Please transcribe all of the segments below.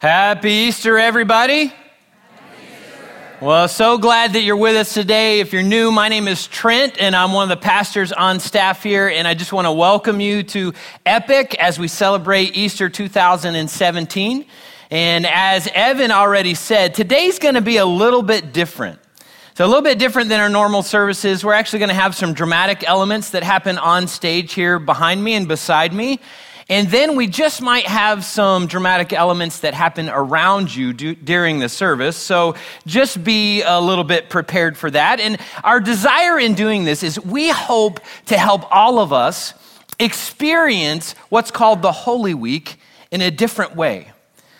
Happy Easter, everybody. Happy Easter. Well, so glad that you're with us today. If you're new, my name is Trent, and I'm one of the pastors on staff here, and I just want to welcome you to Epic as we celebrate Easter 2017. And as Evan already said, today's going to be a little bit different. So a little bit different than our normal services. We're actually going to have some dramatic elements that happen on stage here behind me and beside me. And then we just might have some dramatic elements that happen around you during the service. So just be a little bit prepared for that. And our desire in doing this is we hope to help all of us experience what's called the Holy Week in a different way.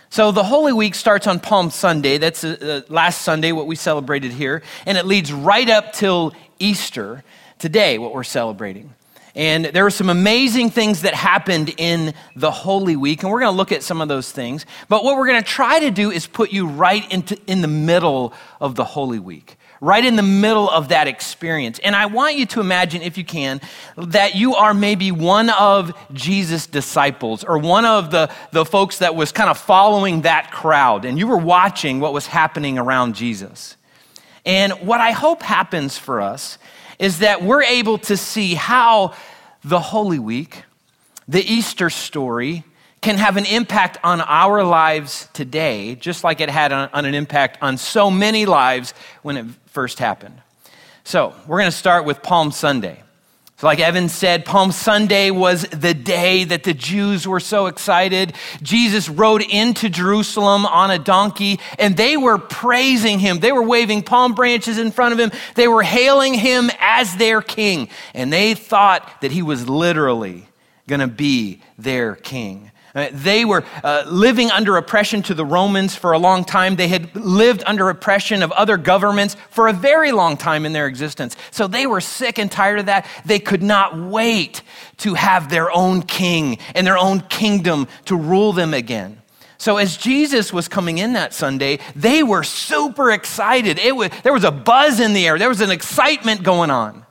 So the Holy Week starts on Palm Sunday. That's last Sunday, what we celebrated here. And it leads right up till Easter, today, what we're celebrating. And there were some amazing things that happened in the Holy Week, and we're going to look at some of those things. But what we're going to try to do is put you right in the middle of the Holy Week, right in the middle of that experience. And I want you to imagine, if you can, that you are maybe one of Jesus' disciples or one of the folks that was kind of following that crowd, and you were watching what was happening around Jesus. And what I hope happens for us is that we're able to see how the Holy Week, the Easter story, can have an impact on our lives today, just like it had on an impact on so many lives when it first happened. So we're going to start with Palm Sunday. So like Evan said, Palm Sunday was the day that the Jews were so excited. Jesus rode into Jerusalem on a donkey, and they were praising him. They were waving palm branches in front of him. They were hailing him as their king, and they thought that he was literally going to be their king. They were living under oppression to the Romans for a long time. They had lived under oppression of other governments for a very long time in their existence. So they were sick and tired of that. They could not wait to have their own king and their own kingdom to rule them again. So as Jesus was coming in that Sunday, they were super excited. There was a buzz in the air. There was an excitement going on.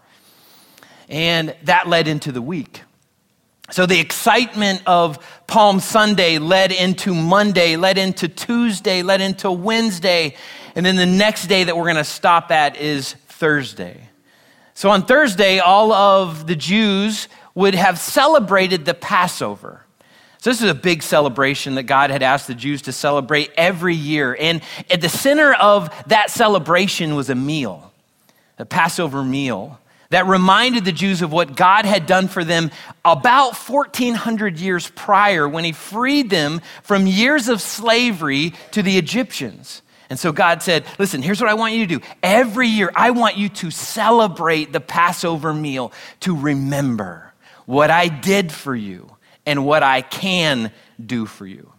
And that led into the week. So the excitement of Palm Sunday led into Monday, led into Tuesday, led into Wednesday, and then the next day that we're going to stop at is Thursday. So on Thursday, all of the Jews would have celebrated the Passover. So this is a big celebration that God had asked the Jews to celebrate every year, and at the center of that celebration was a meal, the Passover meal, that reminded the Jews of what God had done for them about 1,400 years prior when he freed them from years of slavery to the Egyptians. And so God said, listen, here's what I want you to do. Every year, I want you to celebrate the Passover meal to remember what I did for you and what I can do for you.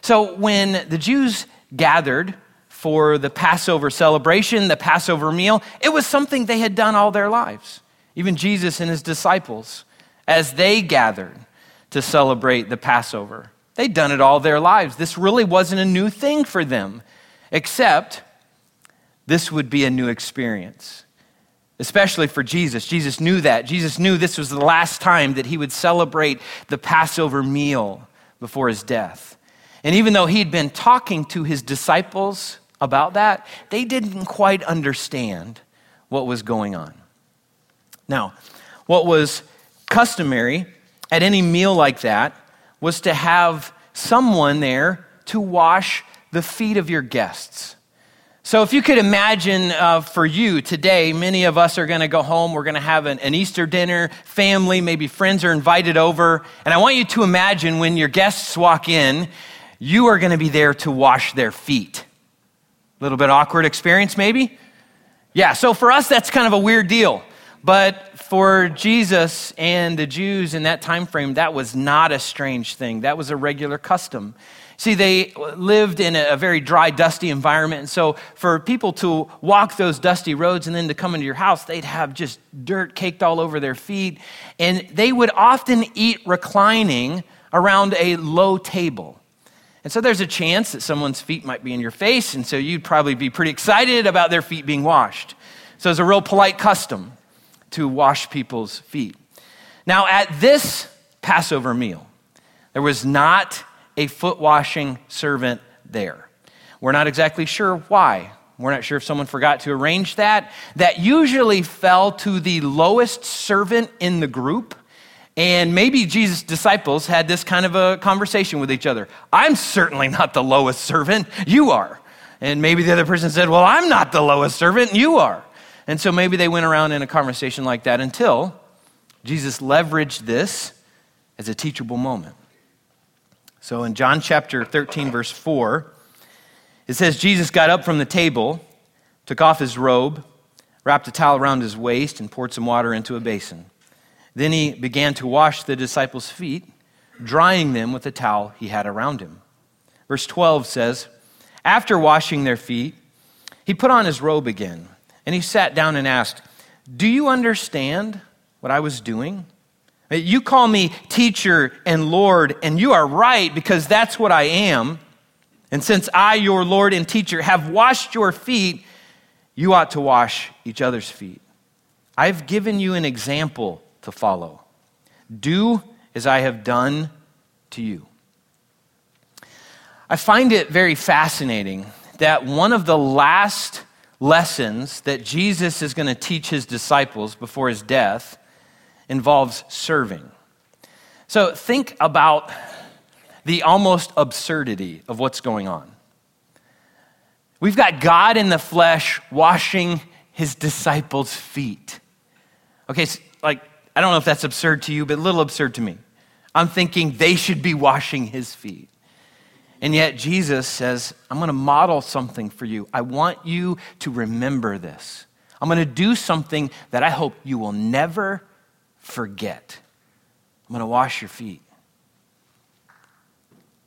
So when the Jews gathered for the Passover celebration, the Passover meal, it was something they had done all their lives. Even Jesus and his disciples, as they gathered to celebrate the Passover, they'd done it all their lives. This really wasn't a new thing for them, except this would be a new experience, especially for Jesus. Jesus knew that. Jesus knew this was the last time that he would celebrate the Passover meal before his death. And even though he'd been talking to his disciples about that, they didn't quite understand what was going on. Now, what was customary at any meal like that was to have someone there to wash the feet of your guests. So if you could imagine for you today, many of us are going to go home, we're going to have an Easter dinner, family, maybe friends are invited over, and I want you to imagine when your guests walk in, you are going to be there to wash their feet. A little bit awkward experience, maybe? Yeah, so for us, that's kind of a weird deal. But for Jesus and the Jews in that time frame, that was not a strange thing. That was a regular custom. See, they lived in a very dry, dusty environment. And so for people to walk those dusty roads and then to come into your house, they'd have just dirt caked all over their feet. And they would often eat reclining around a low table. And so there's a chance that someone's feet might be in your face, and so you'd probably be pretty excited about their feet being washed. So it's a real polite custom to wash people's feet. Now, at this Passover meal, there was not a foot washing servant there. We're not exactly sure why. We're not sure if someone forgot to arrange that. That usually fell to the lowest servant in the group. And maybe Jesus' disciples had this kind of a conversation with each other. I'm certainly not the lowest servant. You are. And maybe the other person said, well, I'm not the lowest servant. You are. And so maybe they went around in a conversation like that until Jesus leveraged this as a teachable moment. So in John chapter 13, verse 4, it says, Jesus got up from the table, took off his robe, wrapped a towel around his waist, and poured some water into a basin. Then he began to wash the disciples' feet, drying them with the towel he had around him. Verse 12 says, after washing their feet, he put on his robe again, and he sat down and asked, do you understand what I was doing? You call me teacher and Lord, and you are right, because that's what I am. And since I, your Lord and teacher, have washed your feet, you ought to wash each other's feet. I've given you an example to follow. Do as I have done to you. I find it very fascinating that one of the last lessons that Jesus is going to teach his disciples before his death involves serving. So think about the almost absurdity of what's going on. We've got God in the flesh washing his disciples' feet. Okay, so like, I don't know if that's absurd to you, but a little absurd to me. I'm thinking they should be washing his feet. And yet Jesus says, I'm going to model something for you. I want you to remember this. I'm going to do something that I hope you will never forget. I'm going to wash your feet.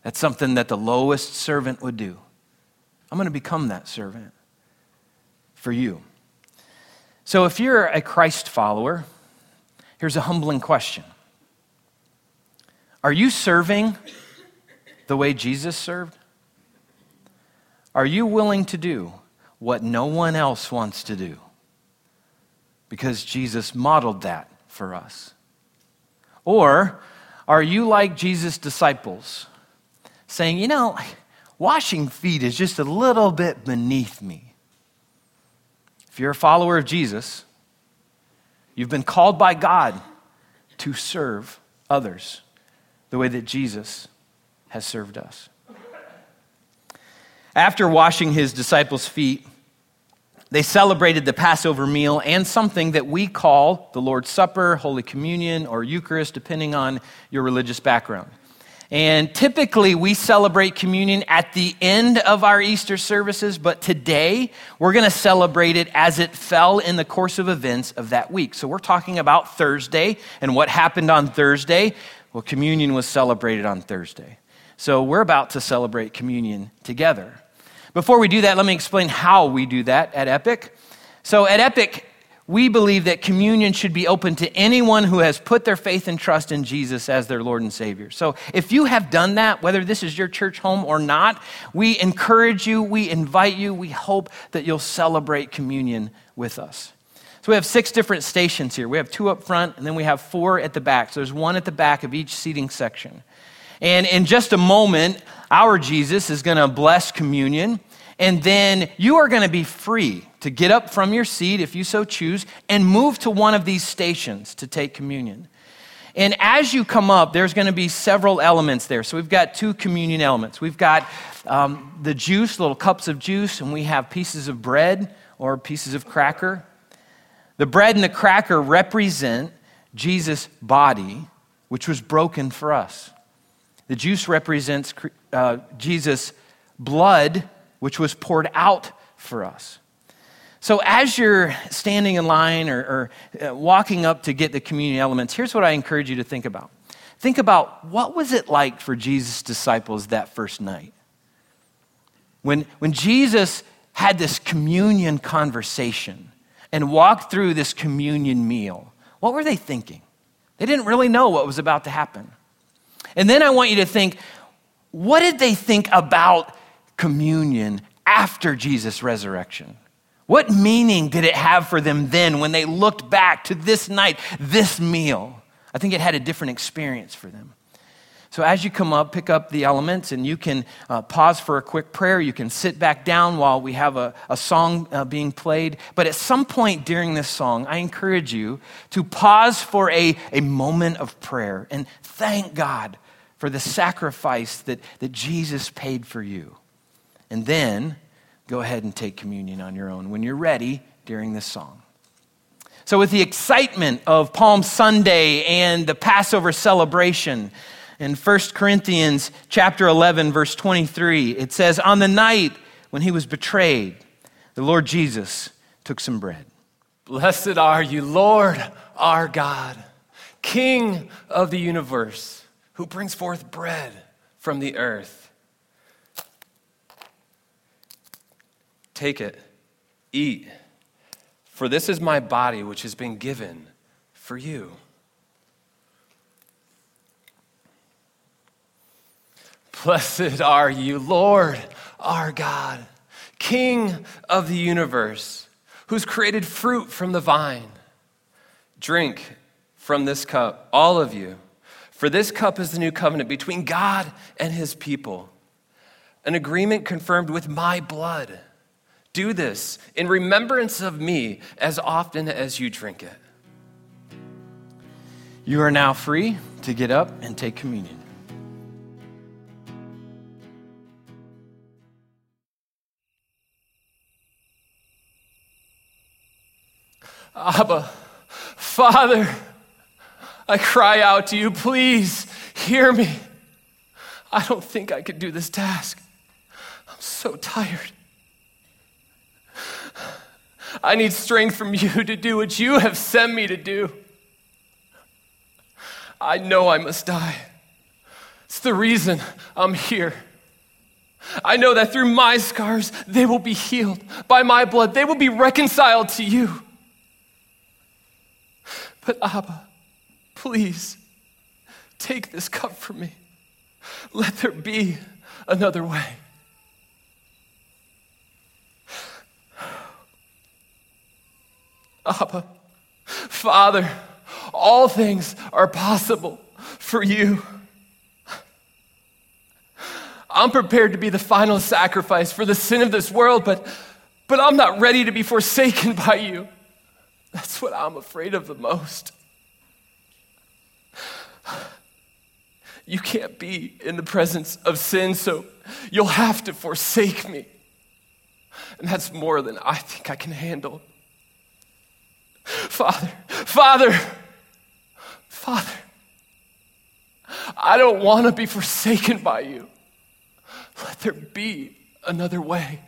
That's something that the lowest servant would do. I'm going to become that servant for you. So if you're a Christ follower, here's a humbling question. Are you serving the way Jesus served? Are you willing to do what no one else wants to do? Because Jesus modeled that for us. Or are you like Jesus' disciples, saying, you know, washing feet is just a little bit beneath me? If you're a follower of Jesus, you've been called by God to serve others the way that Jesus has served us. After washing his disciples' feet, they celebrated the Passover meal and something that we call the Lord's Supper, Holy Communion, or Eucharist, depending on your religious background. And typically, we celebrate communion at the end of our Easter services, but today, we're going to celebrate it as it fell in the course of events of that week. So we're talking about Thursday and what happened on Thursday. Well, communion was celebrated on Thursday. So we're about to celebrate communion together. Before we do that, let me explain how we do that at Epic. So at Epic, we believe that communion should be open to anyone who has put their faith and trust in Jesus as their Lord and Savior. So if you have done that, whether this is your church home or not, we encourage you, we invite you, we hope that you'll celebrate communion with us. So we have 6 different stations here. We have 2 up front, and then we have 4 at the back. So there's 1 at the back of each seating section. And in just a moment, our Jesus is going to bless communion, and then you are going to be free to get up from your seat, if you so choose, and move to one of these stations to take communion. And as you come up, there's going to be several elements there. So we've got 2 communion elements. We've got the juice, little cups of juice, and we have pieces of bread or pieces of cracker. The bread and the cracker represent Jesus' body, which was broken for us. The juice represents Jesus' blood, which was poured out for us. So as you're standing in line or walking up to get the communion elements, here's what I encourage you to think about. Think about what was it like for Jesus' disciples that first night? When Jesus had this communion conversation and walked through this communion meal, what were they thinking? They didn't really know what was about to happen. And then I want you to think, what did they think about communion after Jesus' resurrection? What meaning did it have for them then when they looked back to this night, this meal? I think it had a different experience for them. So as you come up, pick up the elements, and you can pause for a quick prayer. You can sit back down while we have a song being played. But at some point during this song, I encourage you to pause for a moment of prayer and thank God for the sacrifice that Jesus paid for you. And then go ahead and take communion on your own when you're ready during this song. So with the excitement of Palm Sunday and the Passover celebration, in 1 Corinthians chapter 11, verse 23, it says, "On the night when he was betrayed, the Lord Jesus took some bread. Blessed are you, Lord our God, King of the universe, who brings forth bread from the earth. Take it, eat, for this is my body which has been given for you." Blessed are you, Lord, our God, King of the universe, who's created fruit from the vine. Drink from this cup, all of you, for this cup is the new covenant between God and his people, an agreement confirmed with my blood. Do this in remembrance of me as often as you drink it. You are now free to get up and take communion. Abba, Father, I cry out to you, please hear me. I don't think I could do this task. I'm so tired. I need strength from you to do what you have sent me to do. I know I must die. It's the reason I'm here. I know that through my scars, they will be healed. By my blood, they will be reconciled to you. But Abba, please take this cup from me. Let there be another way. Abba, Father, all things are possible for you. I'm prepared to be the final sacrifice for the sin of this world, but I'm not ready to be forsaken by you. That's what I'm afraid of the most. You can't be in the presence of sin, so you'll have to forsake me. And that's more than I think I can handle. Father, I don't want to be forsaken by you. Let there be another way.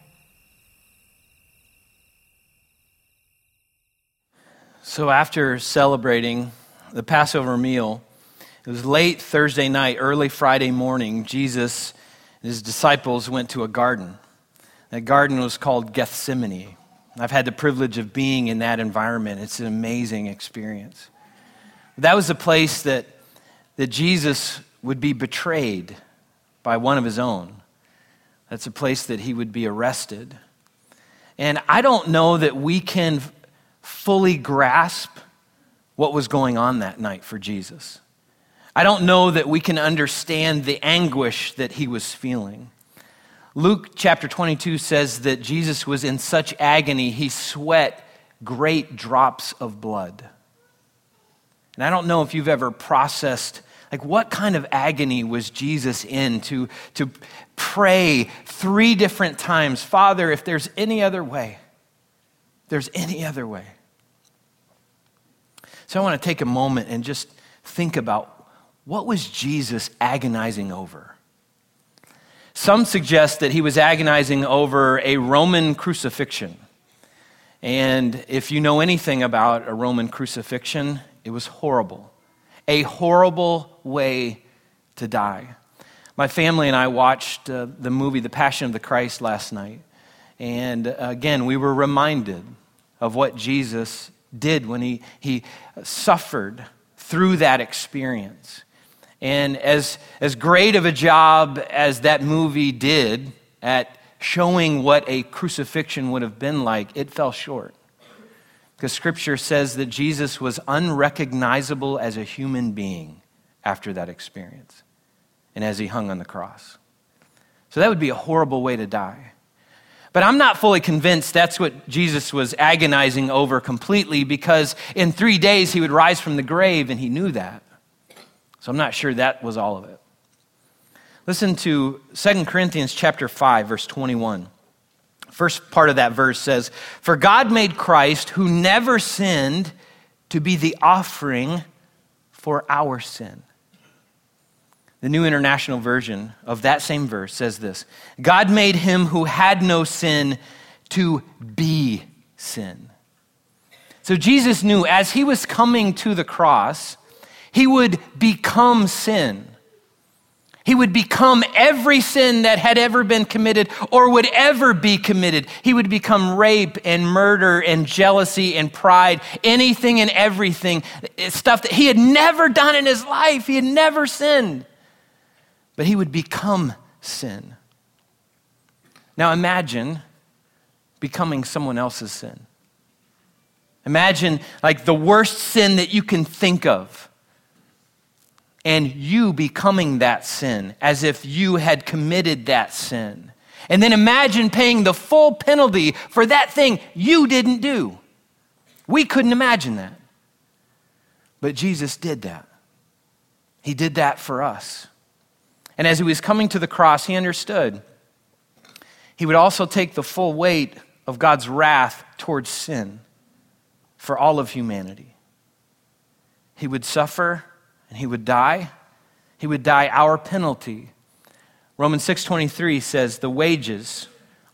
So after celebrating the Passover meal, it was late Thursday night, early Friday morning, Jesus and his disciples went to a garden. That garden was called Gethsemane. I've had the privilege of being in that environment. It's an amazing experience. That was the place that Jesus would be betrayed by one of his own. That's a place that he would be arrested. And I don't know that we can fully grasp what was going on that night for Jesus. I don't know that we can understand the anguish that he was feeling. Luke chapter 22 says that Jesus was in such agony, he sweat great drops of blood. And I don't know if you've ever processed, like, what kind of agony was Jesus in to pray three different times, Father, if there's any other way, there's any other way. So I want to take a moment and just think about what was Jesus agonizing over? Some suggest that he was agonizing over a Roman crucifixion. And if you know anything about a Roman crucifixion, it was horrible. A horrible way to die. My family and I watched the movie The Passion of the Christ last night. And again, we were reminded of what Jesus did when he suffered through that experience. And as great of a job as that movie did at showing what a crucifixion would have been like, it fell short. Because Scripture says that Jesus was unrecognizable as a human being after that experience. and as he hung on the cross. So that would be a horrible way to die. But I'm not fully convinced that's what Jesus was agonizing over completely, because in 3 days he would rise from the grave, and he knew that. So I'm not sure that was all of it. Listen to 2 Corinthians chapter 5, verse 21. First part of that verse says, "For God made Christ, who never sinned, to be the offering for our sin." The New International Version of that same verse says this: "God made him who had no sin to be sin." So Jesus knew as he was coming to the cross, he would become sin. He would become every sin that had ever been committed or would ever be committed. He would become rape and murder and jealousy and pride, anything and everything, stuff that he had never done in his life. He had never sinned, but he would become sin. Now imagine becoming someone else's sin. Imagine like the worst sin that you can think of, and you becoming that sin as if you had committed that sin. And then imagine paying the full penalty for that thing you didn't do. We couldn't imagine that. But Jesus did that. He did that for us. And as he was coming to the cross, he understood he would also take the full weight of God's wrath towards sin for all of humanity. He would suffer, and he would die. He would die our penalty. Romans 6:23 says, "The wages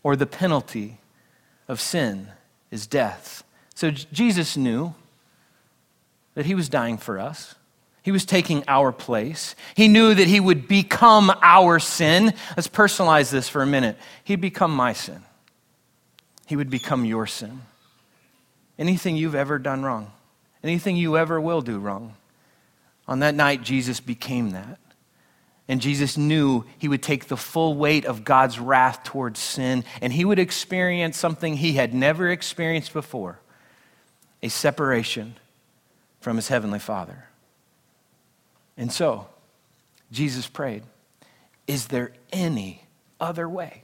or the penalty of sin is death." So Jesus knew that he was dying for us. He was taking our place. He knew that he would become our sin. Let's personalize this for a minute. He'd become my sin. He would become your sin. Anything you've ever done wrong, anything you ever will do wrong, on that night, Jesus became that. And Jesus knew he would take the full weight of God's wrath towards sin, and he would experience something he had never experienced before, a separation from his heavenly Father. And so, Jesus prayed, "Is there any other way?"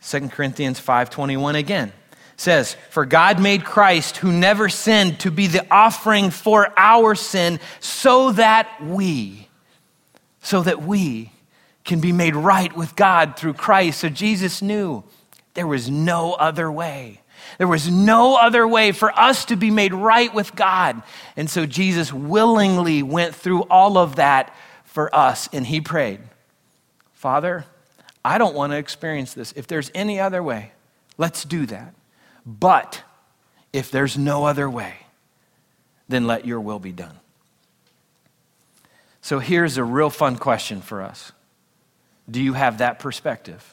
2 Corinthians 5:21 again says, "For God made Christ, who never sinned, to be the offering for our sin, so that we can be made right with God through Christ." So Jesus knew there was no other way. There was no other way for us to be made right with God. And so Jesus willingly went through all of that for us, and he prayed, "Father, I don't want to experience this. If there's any other way, let's do that. But if there's no other way, then let your will be done." So here's a real fun question for us. Do you have that perspective?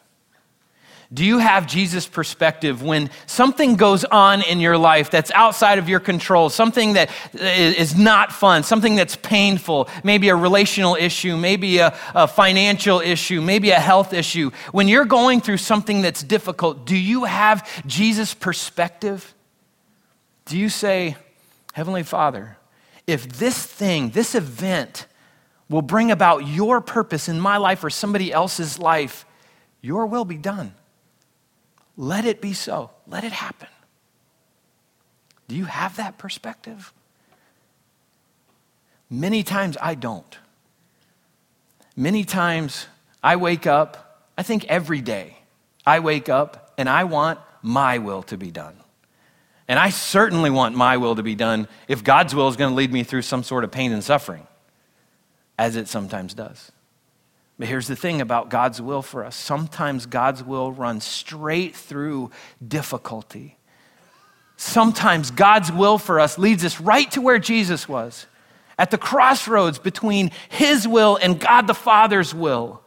Do you have Jesus' perspective when something goes on in your life that's outside of your control, something that is not fun, something that's painful, maybe a relational issue, maybe a financial issue, maybe a health issue? When you're going through something that's difficult, do you have Jesus' perspective? Do you say, "Heavenly Father, if this thing, this event will bring about your purpose in my life or somebody else's life, your will be done. Let it be so. Let it happen." Do you have that perspective? Many times I don't. Many times I wake up, I think every day, I wake up and I want my will to be done. And I certainly want my will to be done if God's will is going to lead me through some sort of pain and suffering, as it sometimes does. But here's the thing about God's will for us. Sometimes God's will runs straight through difficulty. Sometimes God's will for us leads us right to where Jesus was, at the crossroads between his will and God the Father's will.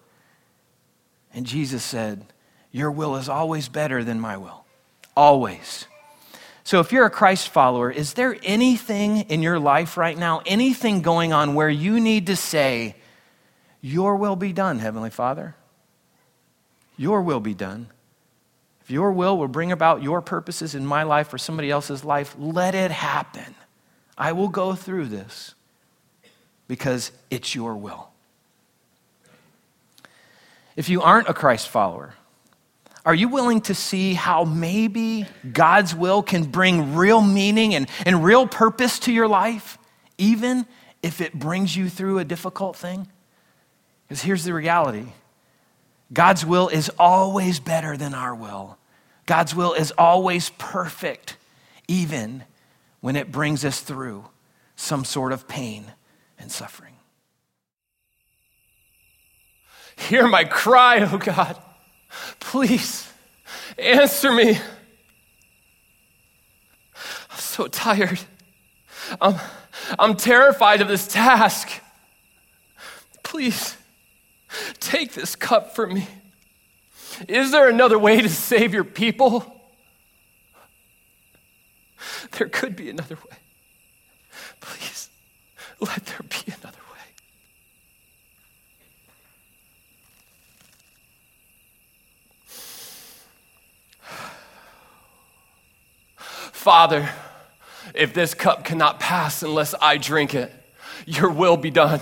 And Jesus said, "Your will is always better than my will, always." So if you're a Christ follower, is there anything in your life right now, anything going on where you need to say, "Your will be done, Heavenly Father. Your will be done. If your will bring about your purposes in my life or somebody else's life, let it happen. I will go through this. because it's your will. If you aren't a Christ follower, are you willing to see how maybe God's will can bring real meaning and real purpose to your life, even if it brings you through a difficult thing? Because here's the reality. God's will is always better than our will. God's will is always perfect, even when it brings us through some sort of pain and suffering. Hear my cry, oh God. Please answer me. I'm so tired. I'm terrified of this task. Please take this cup from me. Is there another way to save your people? There could be another way. Please, let there be another way. Father, if this cup cannot pass unless I drink it, your will be done.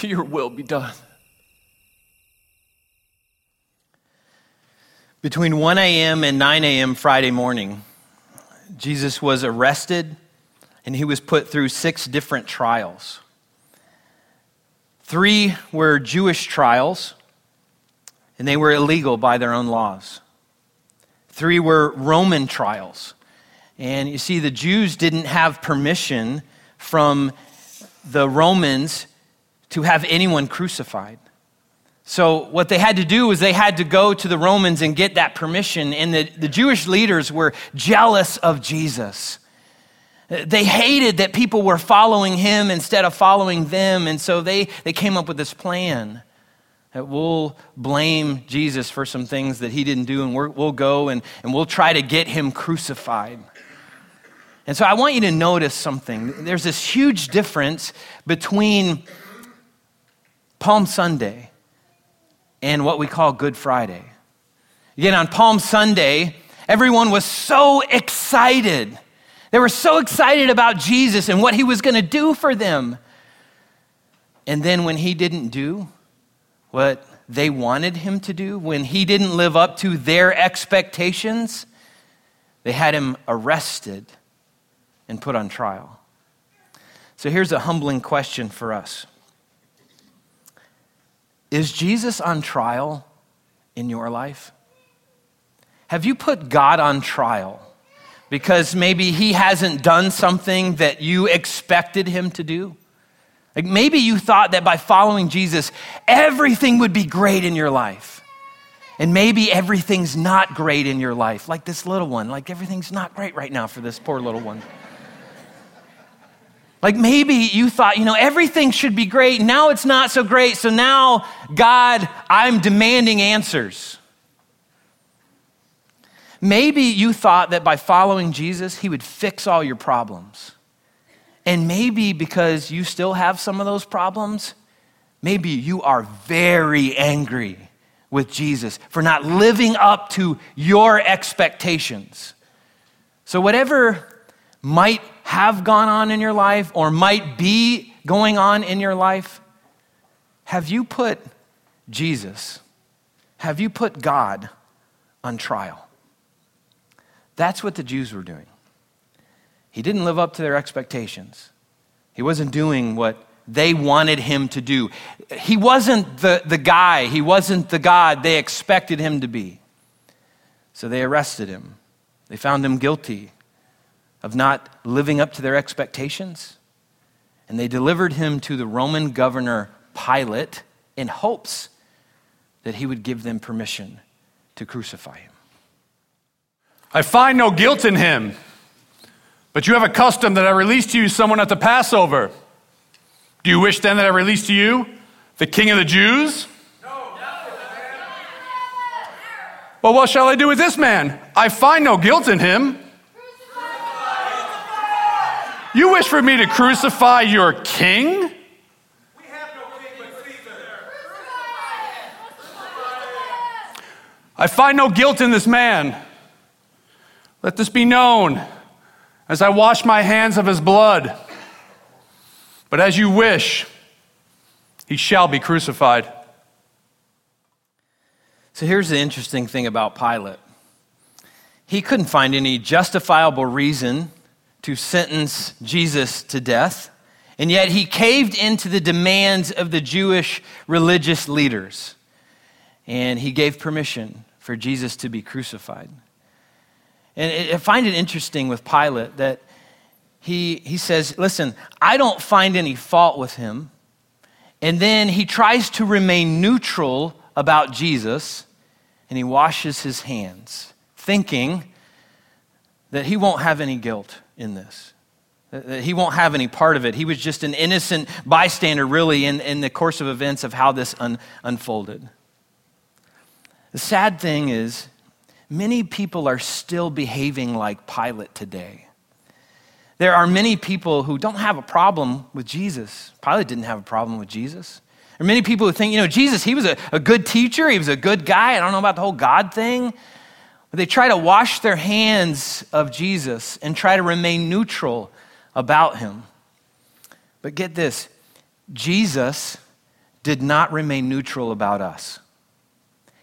Your will be done. Between 1 a.m. and 9 a.m. Friday morning, Jesus was arrested and he was put through 6 different trials. 3 were Jewish trials, and they were illegal by their own laws. 3 were Roman trials. And you see, the Jews didn't have permission from the Romans to have anyone crucified. So what they had to do was they had to go to the Romans and get that permission. And the Jewish leaders were jealous of Jesus. They hated that people were following him instead of following them. And so they came up with this plan that we'll blame Jesus for some things that he didn't do. And we'll go and we'll try to get him crucified. And so I want you to notice something. There's this huge difference between Palm Sunday and what we call Good Friday. Again, on Palm Sunday, everyone was so excited. They were so excited about Jesus and what he was going to do for them. And then when he didn't do what they wanted him to do, when he didn't live up to their expectations, they had him arrested and put on trial. So here's a humbling question for us. Is Jesus on trial in your life? Have you put God on trial because maybe he hasn't done something that you expected him to do? Like maybe you thought that by following Jesus, everything would be great in your life. And maybe everything's not great in your life, like this little one. Like everything's not great right now for this poor little one. Like maybe you thought, everything should be great. Now it's not so great. So now, God, I'm demanding answers. Maybe you thought that by following Jesus, he would fix all your problems. And maybe because you still have some of those problems, maybe you are very angry with Jesus for not living up to your expectations. So whatever might have gone on in your life or might be going on in your life, have you put Jesus, have you put God on trial? That's what the Jews were doing. He didn't live up to their expectations. He wasn't doing what they wanted him to do. He wasn't the guy. He wasn't the God they expected him to be. So they arrested him. They found him guilty of not living up to their expectations. And they delivered him to the Roman governor Pilate in hopes that he would give them permission to crucify him. I find no guilt in him, but you have a custom that I release to you someone at the Passover. Do you wish then that I release to you the King of the Jews? No. Well, what shall I do with this man? I find no guilt in him. You wish for me to crucify your king? We have no king but Caesar. I find no guilt in this man. Let this be known as I wash my hands of his blood. but as you wish, he shall be crucified." So here's the interesting thing about Pilate. He couldn't find any justifiable reason to sentence Jesus to death, and yet he caved into the demands of the Jewish religious leaders, and he gave permission for Jesus to be crucified. And I find it interesting with Pilate that he says, "Listen, I don't find any fault with him," and then he tries to remain neutral about Jesus, and he washes his hands, thinking that he won't have any guilt in this, that he won't have any part of it. He was just an innocent bystander, really, in the course of events of how this unfolded. The sad thing is, many people are still behaving like Pilate today. There are many people who don't have a problem with Jesus. Pilate didn't have a problem with Jesus. There are many people who think, Jesus, he was a good teacher. He was a good guy. I don't know about the whole God thing. But they try to wash their hands of Jesus and try to remain neutral about him. But get this, Jesus did not remain neutral about us.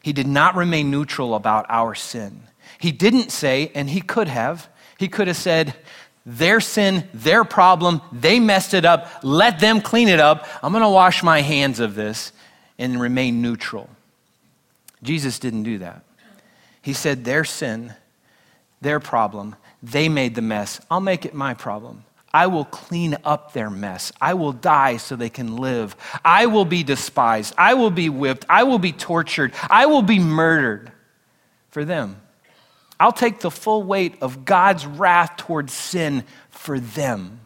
He did not remain neutral about our sin. He didn't say, and he could have said, "Their sin, their problem, they messed it up, let them clean it up. I'm going to wash my hands of this and remain neutral." Jesus didn't do that. He said, "Their sin, their problem, they made the mess. I'll make it my problem. I will clean up their mess. I will die so they can live. I will be despised. I will be whipped. I will be tortured. I will be murdered for them. I'll take the full weight of God's wrath towards sin for them."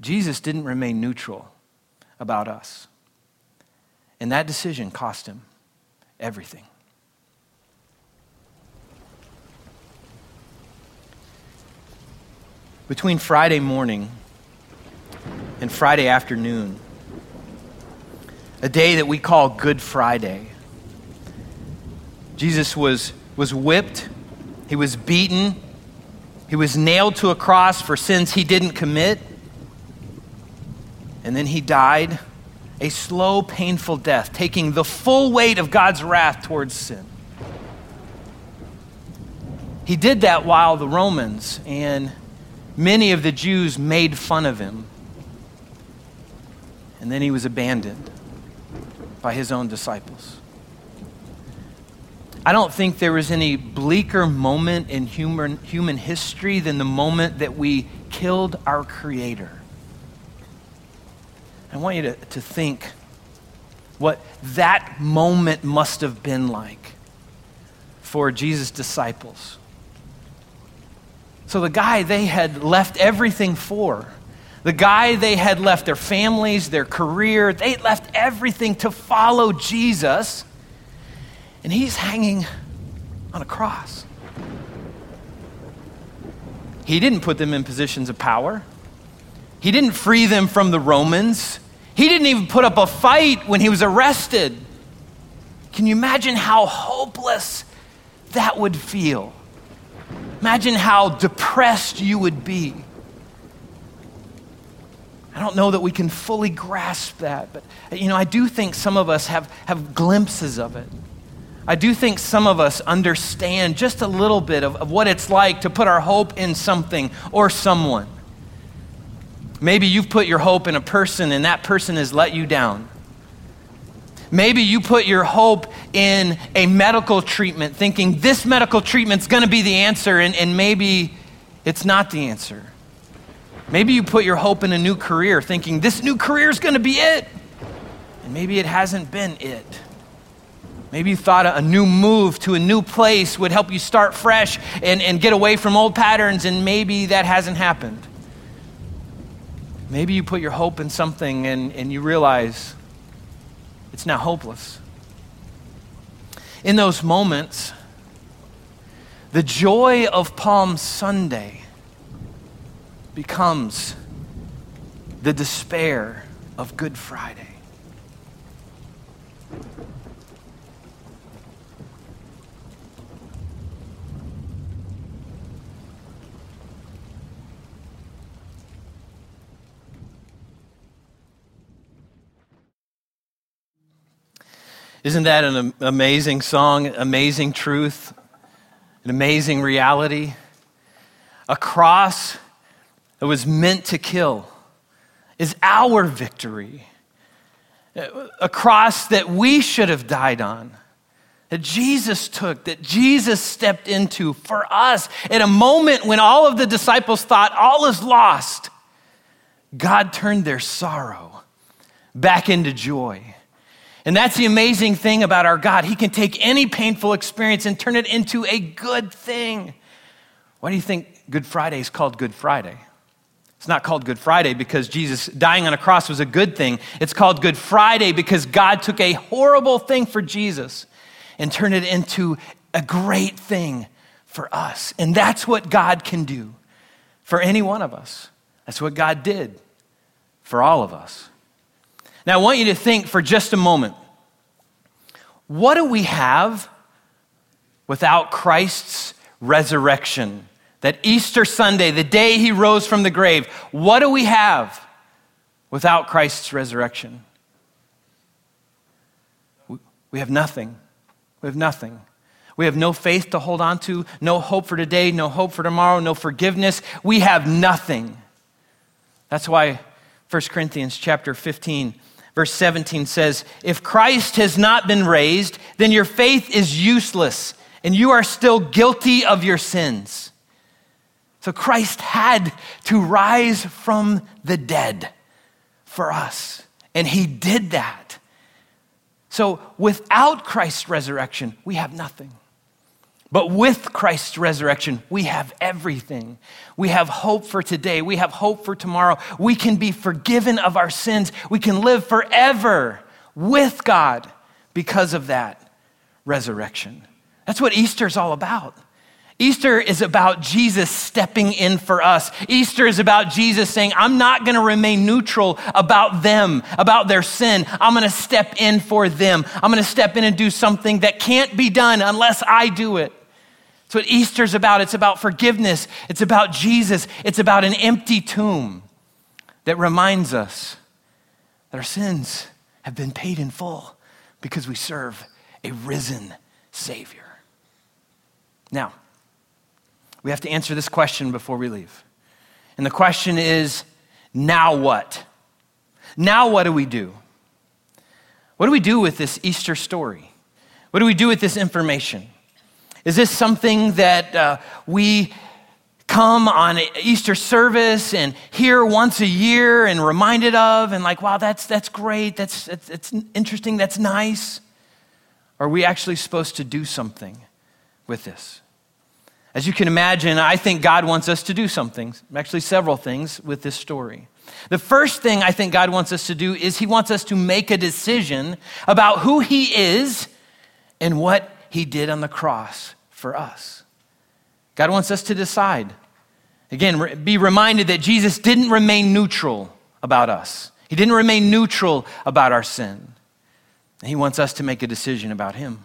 Jesus didn't remain neutral about us. And that decision cost him everything. Between Friday morning and Friday afternoon, a day that we call Good Friday, Jesus was whipped, he was beaten, he was nailed to a cross for sins he didn't commit, and then he died a slow, painful death, taking the full weight of God's wrath towards sin. He did that while the Romans and many of the Jews made fun of him, and then he was abandoned by his own disciples. I don't think there was any bleaker moment in human history than the moment that we killed our Creator. I want you to think what that moment must have been like for Jesus' disciples. So the guy they had left everything for, the guy they had left their families, their career, they left everything to follow Jesus, and he's hanging on a cross. He didn't put them in positions of power. He didn't free them from the Romans. He didn't even put up a fight when he was arrested. Can you imagine how hopeless that would feel? Imagine how depressed you would be. I don't know that we can fully grasp that, but I do think some of us have glimpses of it. I do think some of us understand just a little bit of what it's like to put our hope in something or someone. Maybe you've put your hope in a person and that person has let you down. Maybe you put your hope in a medical treatment thinking this medical treatment's going to be the answer, and maybe it's not the answer. Maybe you put your hope in a new career thinking this new career's going to be it, and maybe it hasn't been it. Maybe you thought a new move to a new place would help you start fresh and get away from old patterns, and maybe that hasn't happened. Maybe you put your hope in something and you realize it's now hopeless. In those moments, the joy of Palm Sunday becomes the despair of Good Friday. Isn't that an amazing song, amazing truth, an amazing reality? A cross that was meant to kill is our victory. A cross that we should have died on, that Jesus took, that Jesus stepped into for us. At a moment when all of the disciples thought all is lost, God turned their sorrow back into joy. And that's the amazing thing about our God. He can take any painful experience and turn it into a good thing. Why do you think Good Friday is called Good Friday? It's not called Good Friday because Jesus dying on a cross was a good thing. It's called Good Friday because God took a horrible thing for Jesus and turned it into a great thing for us. And that's what God can do for any one of us. That's what God did for all of us. Now, I want you to think for just a moment. What do we have without Christ's resurrection? That Easter Sunday, the day he rose from the grave, what do we have without Christ's resurrection? We have nothing. We have nothing. We have no faith to hold on to, no hope for today, no hope for tomorrow, no forgiveness. We have nothing. That's why 1 Corinthians chapter 15, verse 17 says, if Christ has not been raised, then your faith is useless and you are still guilty of your sins. So Christ had to rise from the dead for us, and he did that. So without Christ's resurrection, we have nothing. But with Christ's resurrection, we have everything. We have hope for today. We have hope for tomorrow. We can be forgiven of our sins. We can live forever with God because of that resurrection. That's what Easter's all about. Easter is about Jesus stepping in for us. Easter is about Jesus saying, I'm not going to remain neutral about them, about their sin. I'm going to step in for them. I'm going to step in and do something that can't be done unless I do it. That's what Easter's about. It's about forgiveness. It's about Jesus. It's about an empty tomb that reminds us that our sins have been paid in full because we serve a risen Savior. Now, we have to answer this question before we leave. And the question is, now what? Now what do we do? What do we do with this Easter story? What do we do with this information? Is this something that we come on Easter service and hear once a year and reminded of and like, wow, that's great, that's interesting, that's nice? Are we actually supposed to do something with this? As you can imagine, I think God wants us to do some things, actually several things with this story. The first thing I think God wants us to do is he wants us to make a decision about who he is and what he did on the cross for us. God wants us to decide. Again, be reminded that Jesus didn't remain neutral about us. He didn't remain neutral about our sin. He wants us to make a decision about him.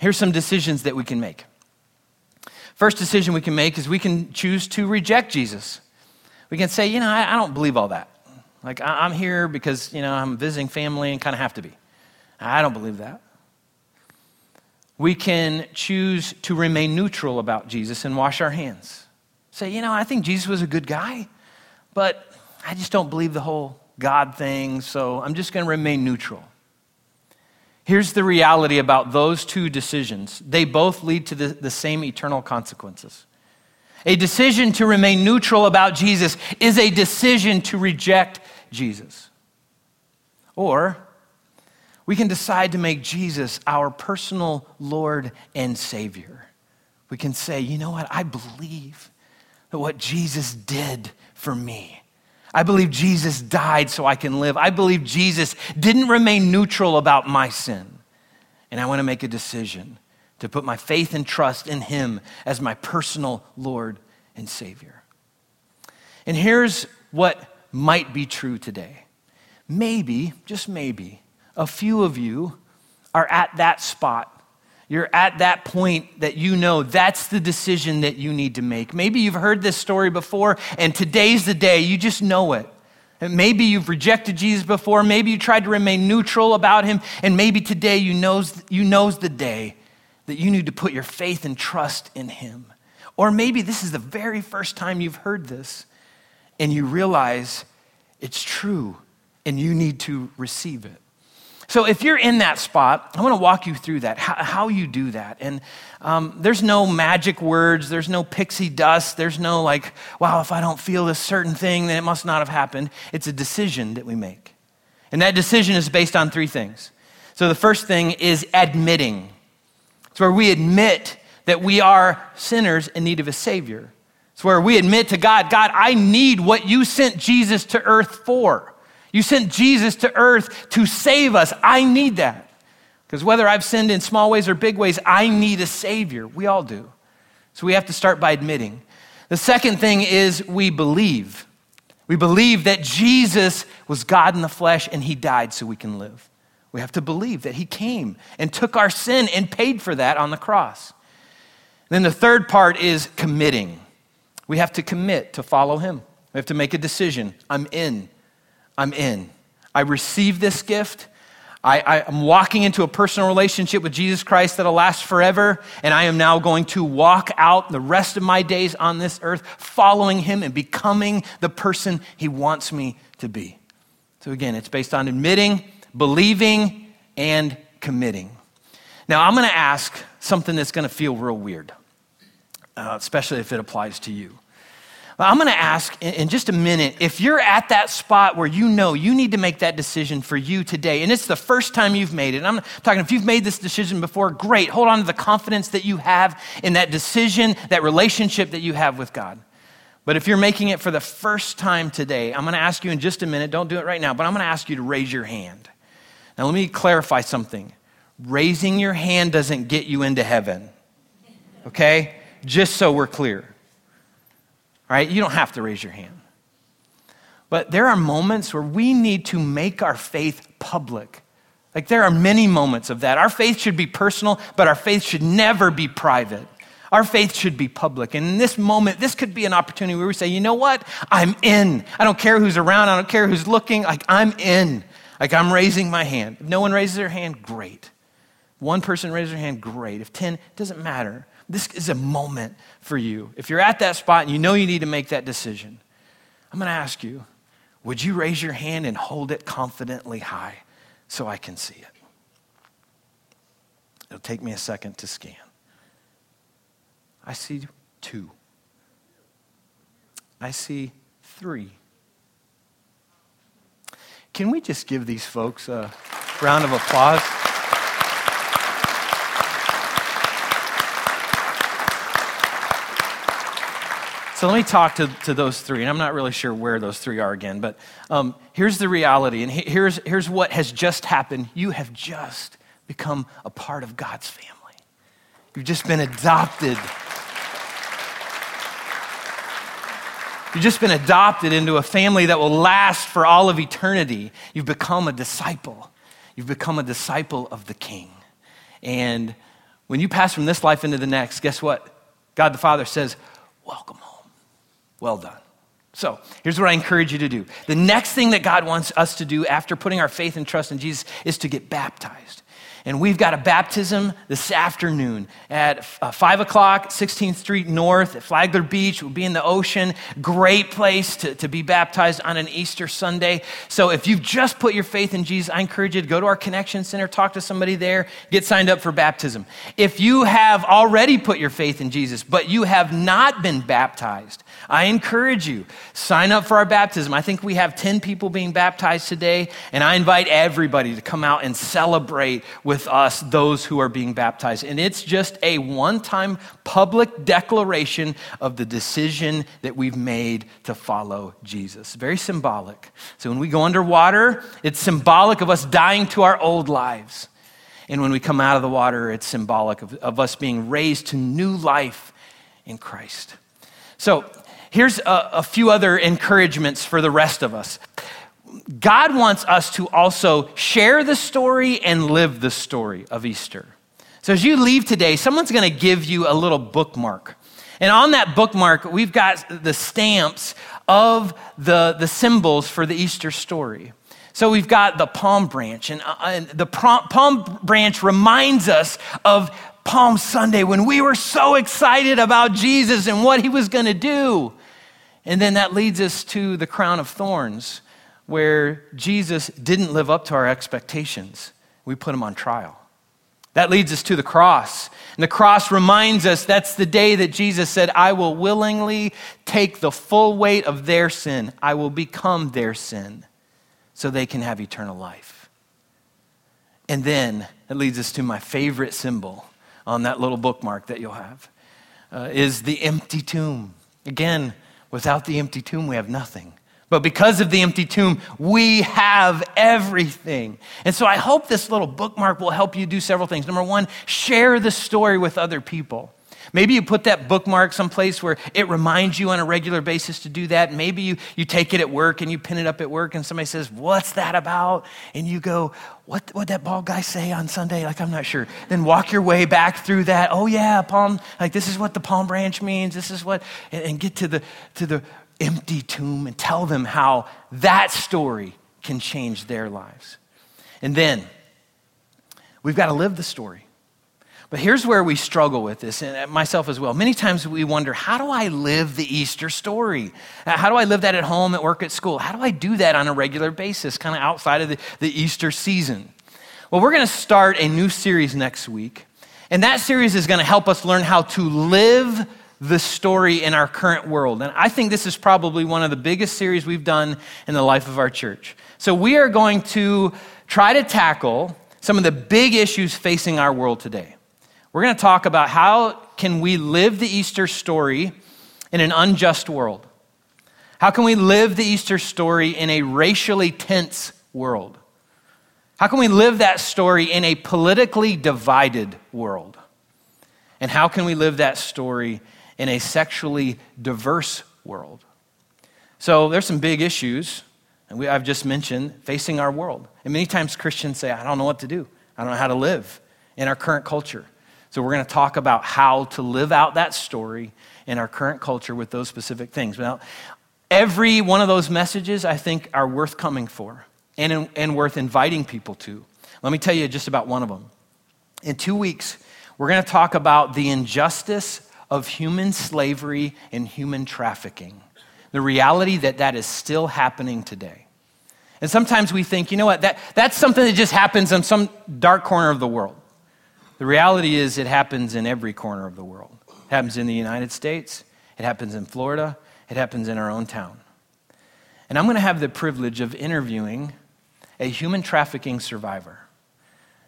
Here's some decisions that we can make. First decision we can make is we can choose to reject Jesus. We can say, you know, I don't believe all that. Like, I'm here because, you know, I'm visiting family and kind of have to be. I don't believe that. We can choose to remain neutral about Jesus and wash our hands. Say, you know, I think Jesus was a good guy, but I just don't believe the whole God thing, so I'm just going to remain neutral. Here's the reality about those two decisions. They both lead to the same eternal consequences. A decision to remain neutral about Jesus is a decision to reject Jesus. Or we can decide to make Jesus our personal Lord and Savior. We can say, you know what? I believe that what Jesus did for me. I believe Jesus died so I can live. I believe Jesus didn't remain neutral about my sin. And I want to make a decision to put my faith and trust in him as my personal Lord and Savior. And here's what might be true today. Maybe, just maybe, a few of you are at that spot. You're at that point that you know that's the decision that you need to make. Maybe you've heard this story before, and today's the day. You just know it. And maybe you've rejected Jesus before. Maybe you tried to remain neutral about him. And maybe today you knows the day that you need to put your faith and trust in him. Or maybe this is the very first time you've heard this and you realize it's true and you need to receive it. So if you're in that spot, I want to walk you through that, how you do that. And there's no magic words. There's no pixie dust. There's no like, wow, if I don't feel this certain thing, then it must not have happened. It's a decision that we make. And that decision is based on three things. So the first thing is admitting. It's where we admit that we are sinners in need of a Savior. It's where we admit to God, God, I need what you sent Jesus to earth for. You sent Jesus to earth to save us. I need that. Because whether I've sinned in small ways or big ways, I need a Savior. We all do. So we have to start by admitting. The second thing is we believe. We believe that Jesus was God in the flesh and he died so we can live. We have to believe that he came and took our sin and paid for that on the cross. Then the third part is committing. We have to commit to follow him. We have to make a decision. I'm in. I receive this gift. I'm walking into a personal relationship with Jesus Christ that'll last forever, and I am now going to walk out the rest of my days on this earth following him and becoming the person he wants me to be. So again, it's based on admitting, believing, and committing. Now, I'm going to ask something that's going to feel real weird, especially if it applies to you. I'm going to ask in just a minute, if you're at that spot where you know you need to make that decision for you today, and it's the first time you've made it, and I'm talking if you've made this decision before, great, hold on to the confidence that you have in that decision, that relationship that you have with God. But if you're making it for the first time today, I'm going to ask you in just a minute, don't do it right now, but I'm going to ask you to raise your hand. Now, let me clarify something. Raising your hand doesn't get you into heaven, okay? Just so we're clear. All right, you don't have to raise your hand. But there are moments where we need to make our faith public. Like there are many moments of that. Our faith should be personal, but our faith should never be private. Our faith should be public. And in this moment, this could be an opportunity where we say, you know what? I'm in. I don't care who's around. I don't care who's looking. Like I'm in. Like I'm raising my hand. If no one raises their hand, great. One person raises their hand, great. If 10, it doesn't matter. This is a moment for you. If you're at that spot and you know you need to make that decision, I'm going to ask you, would you raise your hand and hold it confidently high so I can see it? It'll take me a second to scan. I see 2. I see 3. Can we just give these folks a round of applause? So let me talk to those 3, and I'm not really sure where those 3 are again, but here's the reality, and here's what has just happened. You have just become a part of God's family. You've just been adopted. You've just been adopted into a family that will last for all of eternity. You've become a disciple. You've become a disciple of the King. And when you pass from this life into the next, guess what? God the Father says, welcome home. Well done. So here's what I encourage you to do. The next thing that God wants us to do after putting our faith and trust in Jesus is to get baptized. And we've got a baptism this afternoon at 5 o'clock, 16th Street North at Flagler Beach. We'll be in the ocean. Great place to be baptized on an Easter Sunday. So if you've just put your faith in Jesus, I encourage you to go to our Connection Center, talk to somebody there, get signed up for baptism. If you have already put your faith in Jesus, but you have not been baptized, I encourage you, sign up for our baptism. I think we have 10 people being baptized today, and I invite everybody to come out and celebrate with us, those who are being baptized. And it's just a one-time public declaration of the decision that we've made to follow Jesus. Very symbolic. So when we go underwater, it's symbolic of us dying to our old lives. And when we come out of the water, it's symbolic of us being raised to new life in Christ. So here's a few other encouragements for the rest of us. God wants us to also share the story and live the story of Easter. So as you leave today, someone's going to give you a little bookmark. And on that bookmark, we've got the stamps of the symbols for the Easter story. So we've got the palm branch, and the palm branch reminds us of Palm Sunday when we were so excited about Jesus and what he was going to do. And then that leads us to the crown of thorns, where Jesus didn't live up to our expectations. We put him on trial. That leads us to the cross. And the cross reminds us that's the day that Jesus said, I will willingly take the full weight of their sin. I will become their sin so they can have eternal life. And then that leads us to my favorite symbol on that little bookmark that you'll have, is the empty tomb. Again, without the empty tomb, we have nothing. But because of the empty tomb, we have everything. And so I hope this little bookmark will help you do several things. Number one, share the story with other people. Maybe you put that bookmark someplace where it reminds you on a regular basis to do that. Maybe you take it at work and you pin it up at work and somebody says, what's that about? And you go, what would that bald guy say on Sunday? Like, I'm not sure. Then walk your way back through that. Oh yeah, palm, like this is what the palm branch means. This is what, and get to the empty tomb and tell them how that story can change their lives. And then we've got to live the story. But here's where we struggle with this, and myself as well. Many times we wonder, how do I live the Easter story? How do I live that at home, at work, at school? How do I do that on a regular basis, kind of outside of the Easter season? Well, we're going to start a new series next week, and that series is going to help us learn how to live the story in our current world. And I think this is probably one of the biggest series we've done in the life of our church. So we are going to try to tackle some of the big issues facing our world today. We're going to talk about how can we live the Easter story in an unjust world? How can we live the Easter story in a racially tense world? How can we live that story in a politically divided world? And how can we live that story in a sexually diverse world? So there's some big issues, and I've just mentioned, facing our world. And many times Christians say, I don't know what to do. I don't know how to live in our current culture. So we're going to talk about how to live out that story in our current culture with those specific things. Now, every one of those messages, I think, are worth coming for and worth inviting people to. Let me tell you just about one of them. In 2 weeks, we're going to talk about the injustice of human slavery and human trafficking, the reality that is still happening today. And sometimes we think, you know what, that's something that just happens in some dark corner of the world. The reality is it happens in every corner of the world. It happens in the United States. It happens in Florida. It happens in our own town. And I'm going to have the privilege of interviewing a human trafficking survivor.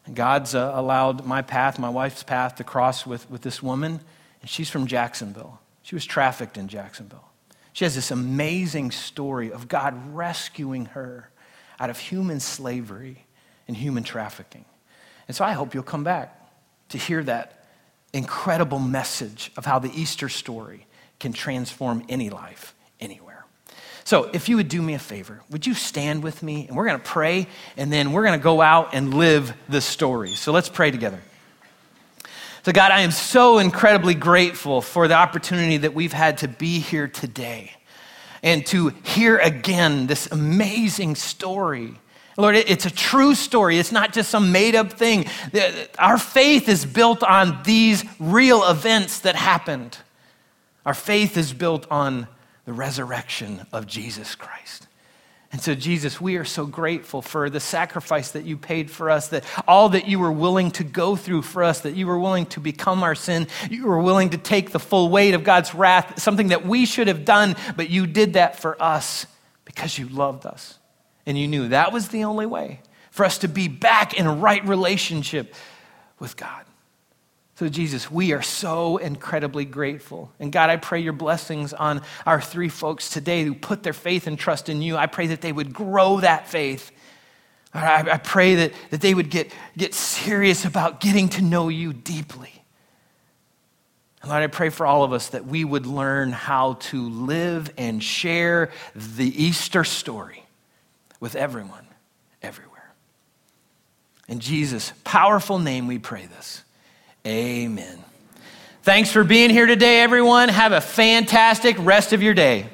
And God's allowed my path, my wife's path, to cross with this woman. And she's from Jacksonville. She was trafficked in Jacksonville. She has this amazing story of God rescuing her out of human slavery and human trafficking. And so I hope you'll come back to hear that incredible message of how the Easter story can transform any life, anywhere. So if you would do me a favor, would you stand with me? And we're going to pray, and then we're going to go out and live the story. So let's pray together. So God, I am so incredibly grateful for the opportunity that we've had to be here today and to hear again this amazing story. Lord, it's a true story. It's not just some made-up thing. Our faith is built on these real events that happened. Our faith is built on the resurrection of Jesus Christ. And so, Jesus, we are so grateful for the sacrifice that you paid for us, that all that you were willing to go through for us, that you were willing to become our sin, you were willing to take the full weight of God's wrath, something that we should have done, but you did that for us because you loved us. And you knew that was the only way for us to be back in a right relationship with God. So Jesus, we are so incredibly grateful. And God, I pray your blessings on our three folks today who put their faith and trust in you. I pray that they would grow that faith. I pray that they would get serious about getting to know you deeply. And Lord, I pray for all of us that we would learn how to live and share the Easter story with everyone, everywhere. In Jesus' powerful name we pray this. Amen. Thanks for being here today, everyone. Have a fantastic rest of your day.